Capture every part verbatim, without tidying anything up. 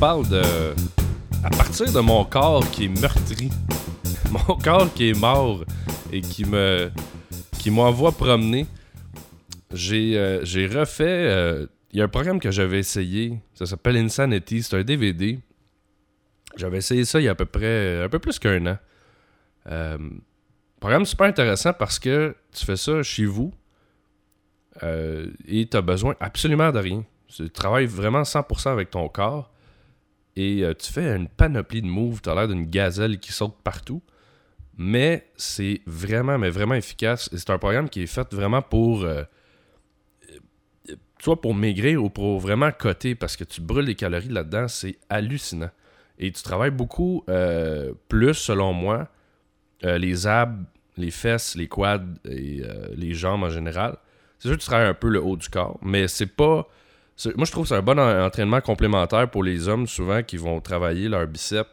parle de... À partir de mon corps qui est meurtri, mon corps qui est mort et qui me qui m'envoie promener, j'ai, euh, j'ai refait... Euh, il y a un programme que j'avais essayé, ça s'appelle Insanity, c'est un D V D. J'avais essayé ça il y a à peu près... un peu plus qu'un an. Euh, programme super intéressant parce que tu fais ça chez vous euh, et t'as besoin absolument de rien. Tu travailles vraiment cent pour cent avec ton corps et euh, tu fais une panoplie de moves, t'as l'air d'une gazelle qui saute partout, mais c'est vraiment, mais vraiment efficace et c'est un programme qui est fait vraiment pour... Euh, soit pour maigrir ou pour vraiment coter parce que tu brûles les calories là-dedans, c'est hallucinant. Et tu travailles beaucoup euh, plus, selon moi, euh, les abs, les fesses, les quads et euh, les jambes en général. C'est sûr que tu travailles un peu le haut du corps, mais c'est pas... C'est, moi, je trouve que c'est un bon en- entraînement complémentaire pour les hommes, souvent, qui vont travailler leur biceps,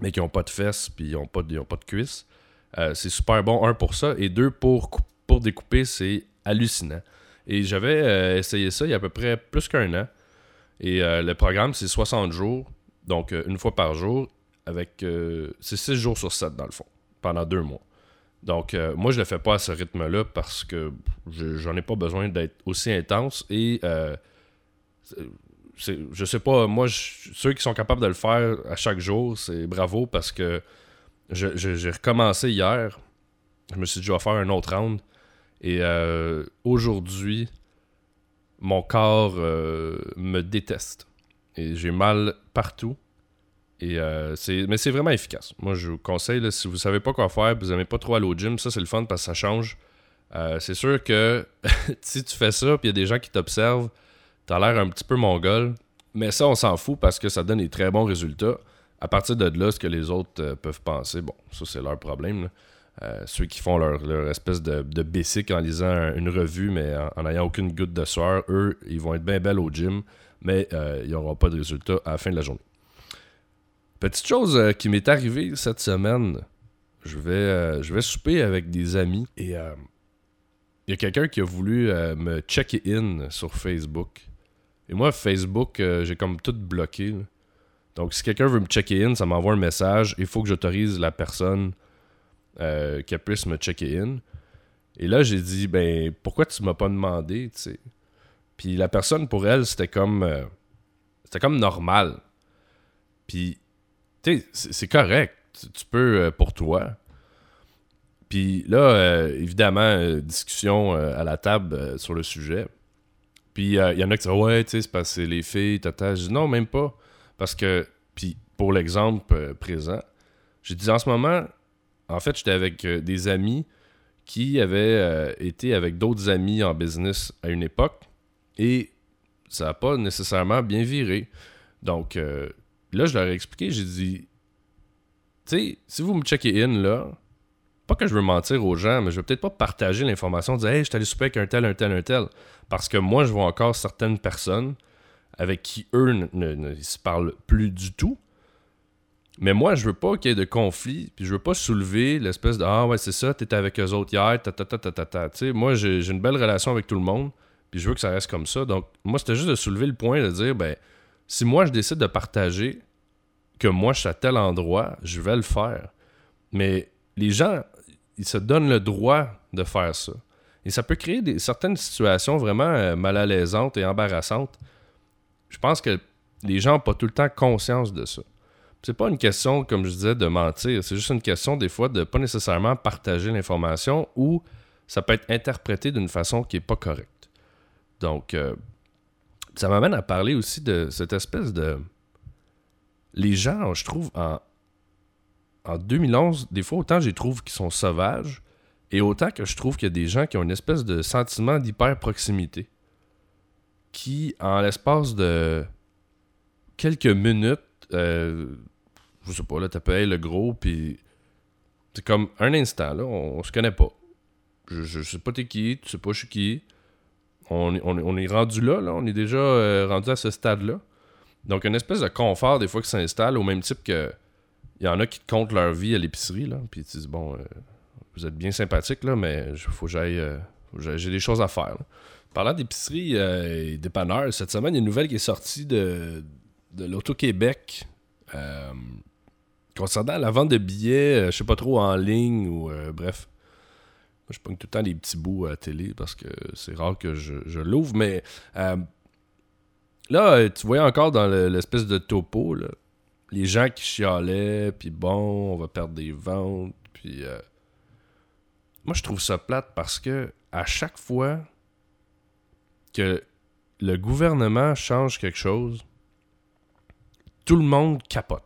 mais qui n'ont pas de fesses puis ils n'ont pas, pas de cuisses. Euh, c'est super bon, un, pour ça, et deux, pour, pour découper, c'est hallucinant. Et j'avais euh, essayé ça il y a à peu près plus qu'un an. Et euh, le programme, c'est soixante jours. Donc, une fois par jour, avec euh, c'est six jours sur sept, dans le fond, pendant deux mois. Donc, euh, moi, je le fais pas à ce rythme-là parce que je, j'en ai pas besoin d'être aussi intense. Et euh, c'est, je sais pas, moi, je, ceux qui sont capables de le faire à chaque jour, c'est bravo parce que je, je, j'ai recommencé hier. Je me suis dit, je vais faire un autre round. Et euh, aujourd'hui, mon corps euh, me déteste. Et j'ai mal partout. Et euh, c'est, mais c'est vraiment efficace. Moi, je vous conseille, là, si vous savez pas quoi faire, vous n'aimez pas trop aller au gym, ça, c'est le fun parce que ça change. Euh, c'est sûr que si tu fais ça, puis il y a des gens qui t'observent, tu as l'air un petit peu mongol. Mais ça, on s'en fout parce que ça donne des très bons résultats. À partir de là, ce que les autres euh, peuvent penser, bon, ça, c'est leur problème, là. Euh, ceux qui font leur, leur espèce de, de basic en lisant un, une revue, mais en n'ayant aucune goutte de sueur, eux, ils vont être bien belles au gym, mais euh, ils n'auront pas de résultats à la fin de la journée. Petite chose euh, qui m'est arrivée cette semaine, je vais, euh, je vais souper avec des amis et il euh, y a quelqu'un qui a voulu euh, me checker in sur Facebook. Et moi, Facebook, euh, j'ai comme tout bloqué, là. Donc, si quelqu'un veut me checker in, ça m'envoie un message, il faut que j'autorise la personne Euh, qu'elle puisse me checker in. Et là, j'ai dit, ben, pourquoi tu m'as pas demandé, tu sais? Puis la personne, pour elle, c'était comme... Euh, c'était comme normal. Puis, tu sais, c'est, c'est correct. Tu, tu peux euh, pour toi. Puis là, euh, évidemment, euh, discussion euh, à la table euh, sur le sujet. Puis il euh, y en a qui disent, ouais, tu sais, c'est parce que les filles, tata. Je dis, non, même pas. Parce que, puis pour l'exemple euh, présent, j'ai dit, en ce moment... En fait, j'étais avec des amis qui avaient euh, été avec d'autres amis en business à une époque et ça n'a pas nécessairement bien viré. Donc euh, là, je leur ai expliqué, j'ai dit, tu sais, si vous me checkez in là, pas que je veux mentir aux gens, mais je vais peut-être pas partager l'information, dire, hey, je suis allé souper avec un tel, un tel, un tel, parce que moi, je vois encore certaines personnes avec qui eux ne, ne, ne se parlent plus du tout. Mais moi, je veux pas qu'il y ait de conflit, puis je veux pas soulever l'espèce de « Ah ouais, c'est ça, t'étais avec eux autres hier, ta ta ta ta ta ta ». Tu sais, moi, j'ai, j'ai une belle relation avec tout le monde, puis je veux que ça reste comme ça. Donc, moi, c'était juste de soulever le point, de dire « Ben, si moi, je décide de partager que moi, je suis à tel endroit, je vais le faire. » Mais les gens, ils se donnent le droit de faire ça. Et ça peut créer des, certaines situations vraiment euh, mal à l'aisantes et embarrassantes. Je pense que les gens n'ont pas tout le temps conscience de ça. C'est pas une question, comme je disais, de mentir. C'est juste une question, des fois, de pas nécessairement partager l'information ou ça peut être interprété d'une façon qui est pas correcte. Donc, euh, ça m'amène à parler aussi de cette espèce de... Les gens, je trouve, en, en deux mille onze, des fois, autant je trouve qu'ils sont sauvages et autant que je trouve qu'il y a des gens qui ont une espèce de sentiment d'hyper-proximité qui, en l'espace de quelques minutes, Euh, je sais pas, là, t'appelles hey, le gros, puis c'est comme un instant, là, on, on se connaît pas. Je, je, je sais pas t'es qui, tu sais pas je suis qui. On, on, on est rendu là, là, on est déjà euh, rendu à ce stade-là. Donc, une espèce de confort, des fois, qui s'installe, au même type que il y en a qui te comptent leur vie à l'épicerie, là, puis tu dis, bon, euh, vous êtes bien sympathique, là, mais faut que j'aille, euh, faut que j'aille j'ai des choses à faire, là. Parlant d'épicerie euh, et dépanneur, cette semaine, il y a une nouvelle qui est sortie de de l'Auto-Québec euh, concernant la vente de billets, euh, je sais pas trop, en ligne ou euh, bref. Moi, je pogne tout le temps des petits bouts à la télé parce que c'est rare que je, je l'ouvre. Mais euh, là, tu voyais encore dans le, l'espèce de topo, là, les gens qui chialaient, puis bon, on va perdre des ventes, puis... Euh, moi, je trouve ça plate parce que à chaque fois que le gouvernement change quelque chose, tout le monde capote.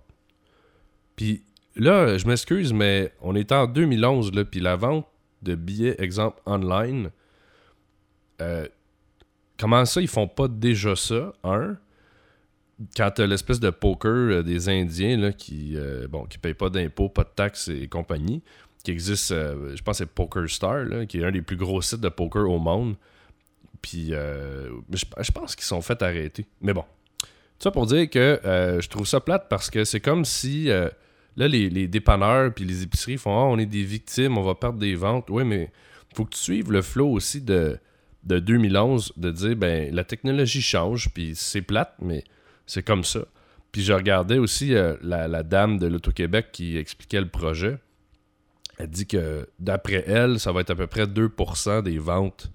Puis là, je m'excuse, mais on est en deux mille onze, là, puis la vente de billets, exemple, online, euh, comment ça, ils font pas déjà ça, hein? Quand t'as l'espèce de poker des Indiens là, qui euh, bon, qui payent pas d'impôts, pas de taxes et compagnie, qui existe, euh, je pense que c'est Poker Star, là, qui est un des plus gros sites de poker au monde. Puis euh, je, je pense qu'ils sont fait arrêter. Mais bon, tout ça pour dire que euh, je trouve ça plate parce que c'est comme si euh, là les, les dépanneurs puis les épiceries font ah, on est des victimes, on va perdre des ventes. Oui, mais faut que tu suives le flow aussi de, de deux mille onze, de dire ben la technologie change, puis c'est plate, mais c'est comme ça. Puis je regardais aussi euh, la, la dame de l'Auto-Québec qui expliquait le projet. Elle dit que d'après elle, ça va être à peu près deux pour cent des ventes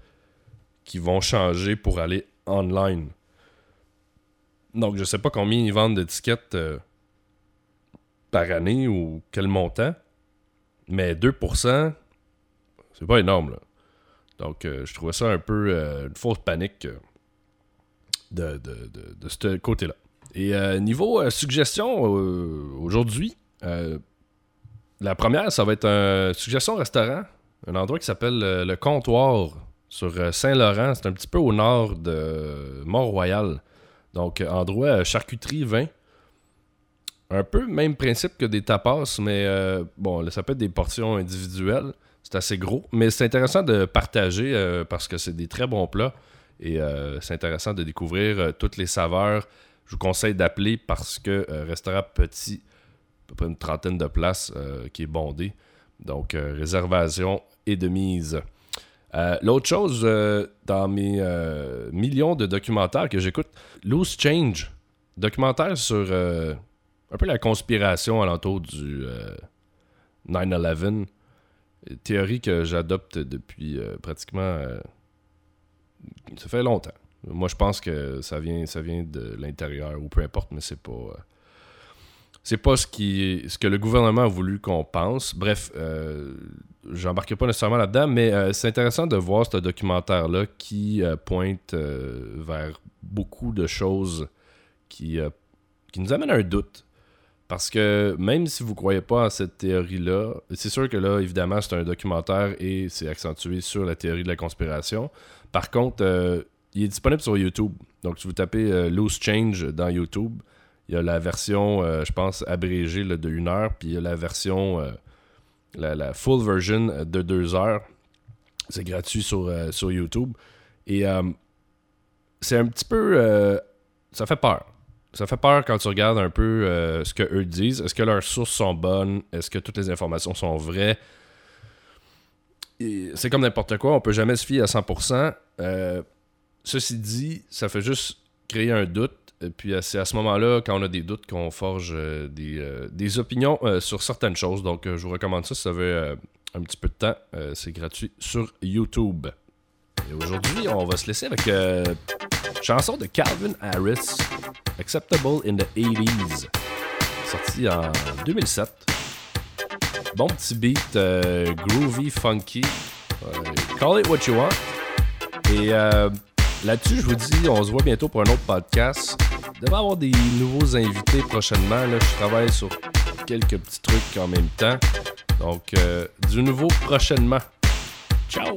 qui vont changer pour aller online. Donc, je ne sais pas combien ils vendent d'étiquettes euh, par année ou quel montant, mais deux pour cent, c'est pas énorme, là. Donc, euh, je trouvais ça un peu euh, une fausse panique euh, de, de, de, de ce côté-là. Et euh, niveau euh, suggestion, euh, aujourd'hui... Euh, La première, ça va être une suggestion restaurant, un endroit qui s'appelle euh, Le Comptoir sur euh, Saint-Laurent. C'est un petit peu au nord de euh, Mont-Royal. Donc, euh, endroit euh, charcuterie, vin. Un peu même principe que des tapas, mais euh, bon, là, ça peut être des portions individuelles. C'est assez gros, mais c'est intéressant de partager euh, parce que c'est des très bons plats et euh, c'est intéressant de découvrir euh, toutes les saveurs. Je vous conseille d'appeler parce que euh, restaurant petit, à peu près une trentaine de places euh, qui est bondée. Donc, euh, réservation et de mise. Euh, l'autre chose, euh, dans mes euh, millions de documentaires que j'écoute, Loose Change, documentaire sur euh, un peu la conspiration alentour du euh, nine eleven, théorie que j'adopte depuis euh, pratiquement... Euh, ça fait longtemps. Moi, je pense que ça vient, ça vient de l'intérieur ou peu importe, mais c'est pas... Euh, C'est pas ce, qui, ce que le gouvernement a voulu qu'on pense. Bref, euh, j'embarquerai pas nécessairement là-dedans, mais euh, c'est intéressant de voir ce documentaire-là qui euh, pointe euh, vers beaucoup de choses qui, euh, qui nous amènent à un doute. Parce que même si vous croyez pas à cette théorie-là, c'est sûr que là, évidemment, c'est un documentaire et c'est accentué sur la théorie de la conspiration. Par contre, euh, il est disponible sur YouTube. Donc, si vous tapez euh, « Loose Change » dans YouTube... Il y a la version, euh, je pense, abrégée là, de une heure, puis il y a la version, euh, la, la full version de deux heures. C'est gratuit sur, euh, sur YouTube. Et euh, c'est un petit peu... Euh, ça fait peur. Ça fait peur quand tu regardes un peu euh, ce qu'eux disent. Est-ce que leurs sources sont bonnes? Est-ce que toutes les informations sont vraies? Et c'est comme n'importe quoi. On peut jamais se fier à cent pour cent. Euh, ceci dit, ça fait juste créer un doute. Et puis, c'est à ce moment-là, quand on a des doutes, qu'on forge euh, des, euh, des opinions euh, sur certaines choses. Donc, euh, je vous recommande ça si ça veut euh, un petit peu de temps. Euh, c'est gratuit sur YouTube. Et aujourd'hui, on va se laisser avec euh, une chanson de Calvin Harris, Acceptable in the eighties, sortie en deux mille sept. Bon petit beat, euh, groovy, funky. Euh, call it what you want. Et... Euh, là-dessus, je vous dis, on se voit bientôt pour un autre podcast. Il devrait y avoir des nouveaux invités prochainement. Là, je travaille sur quelques petits trucs en même temps. Donc, euh, du nouveau prochainement. Ciao!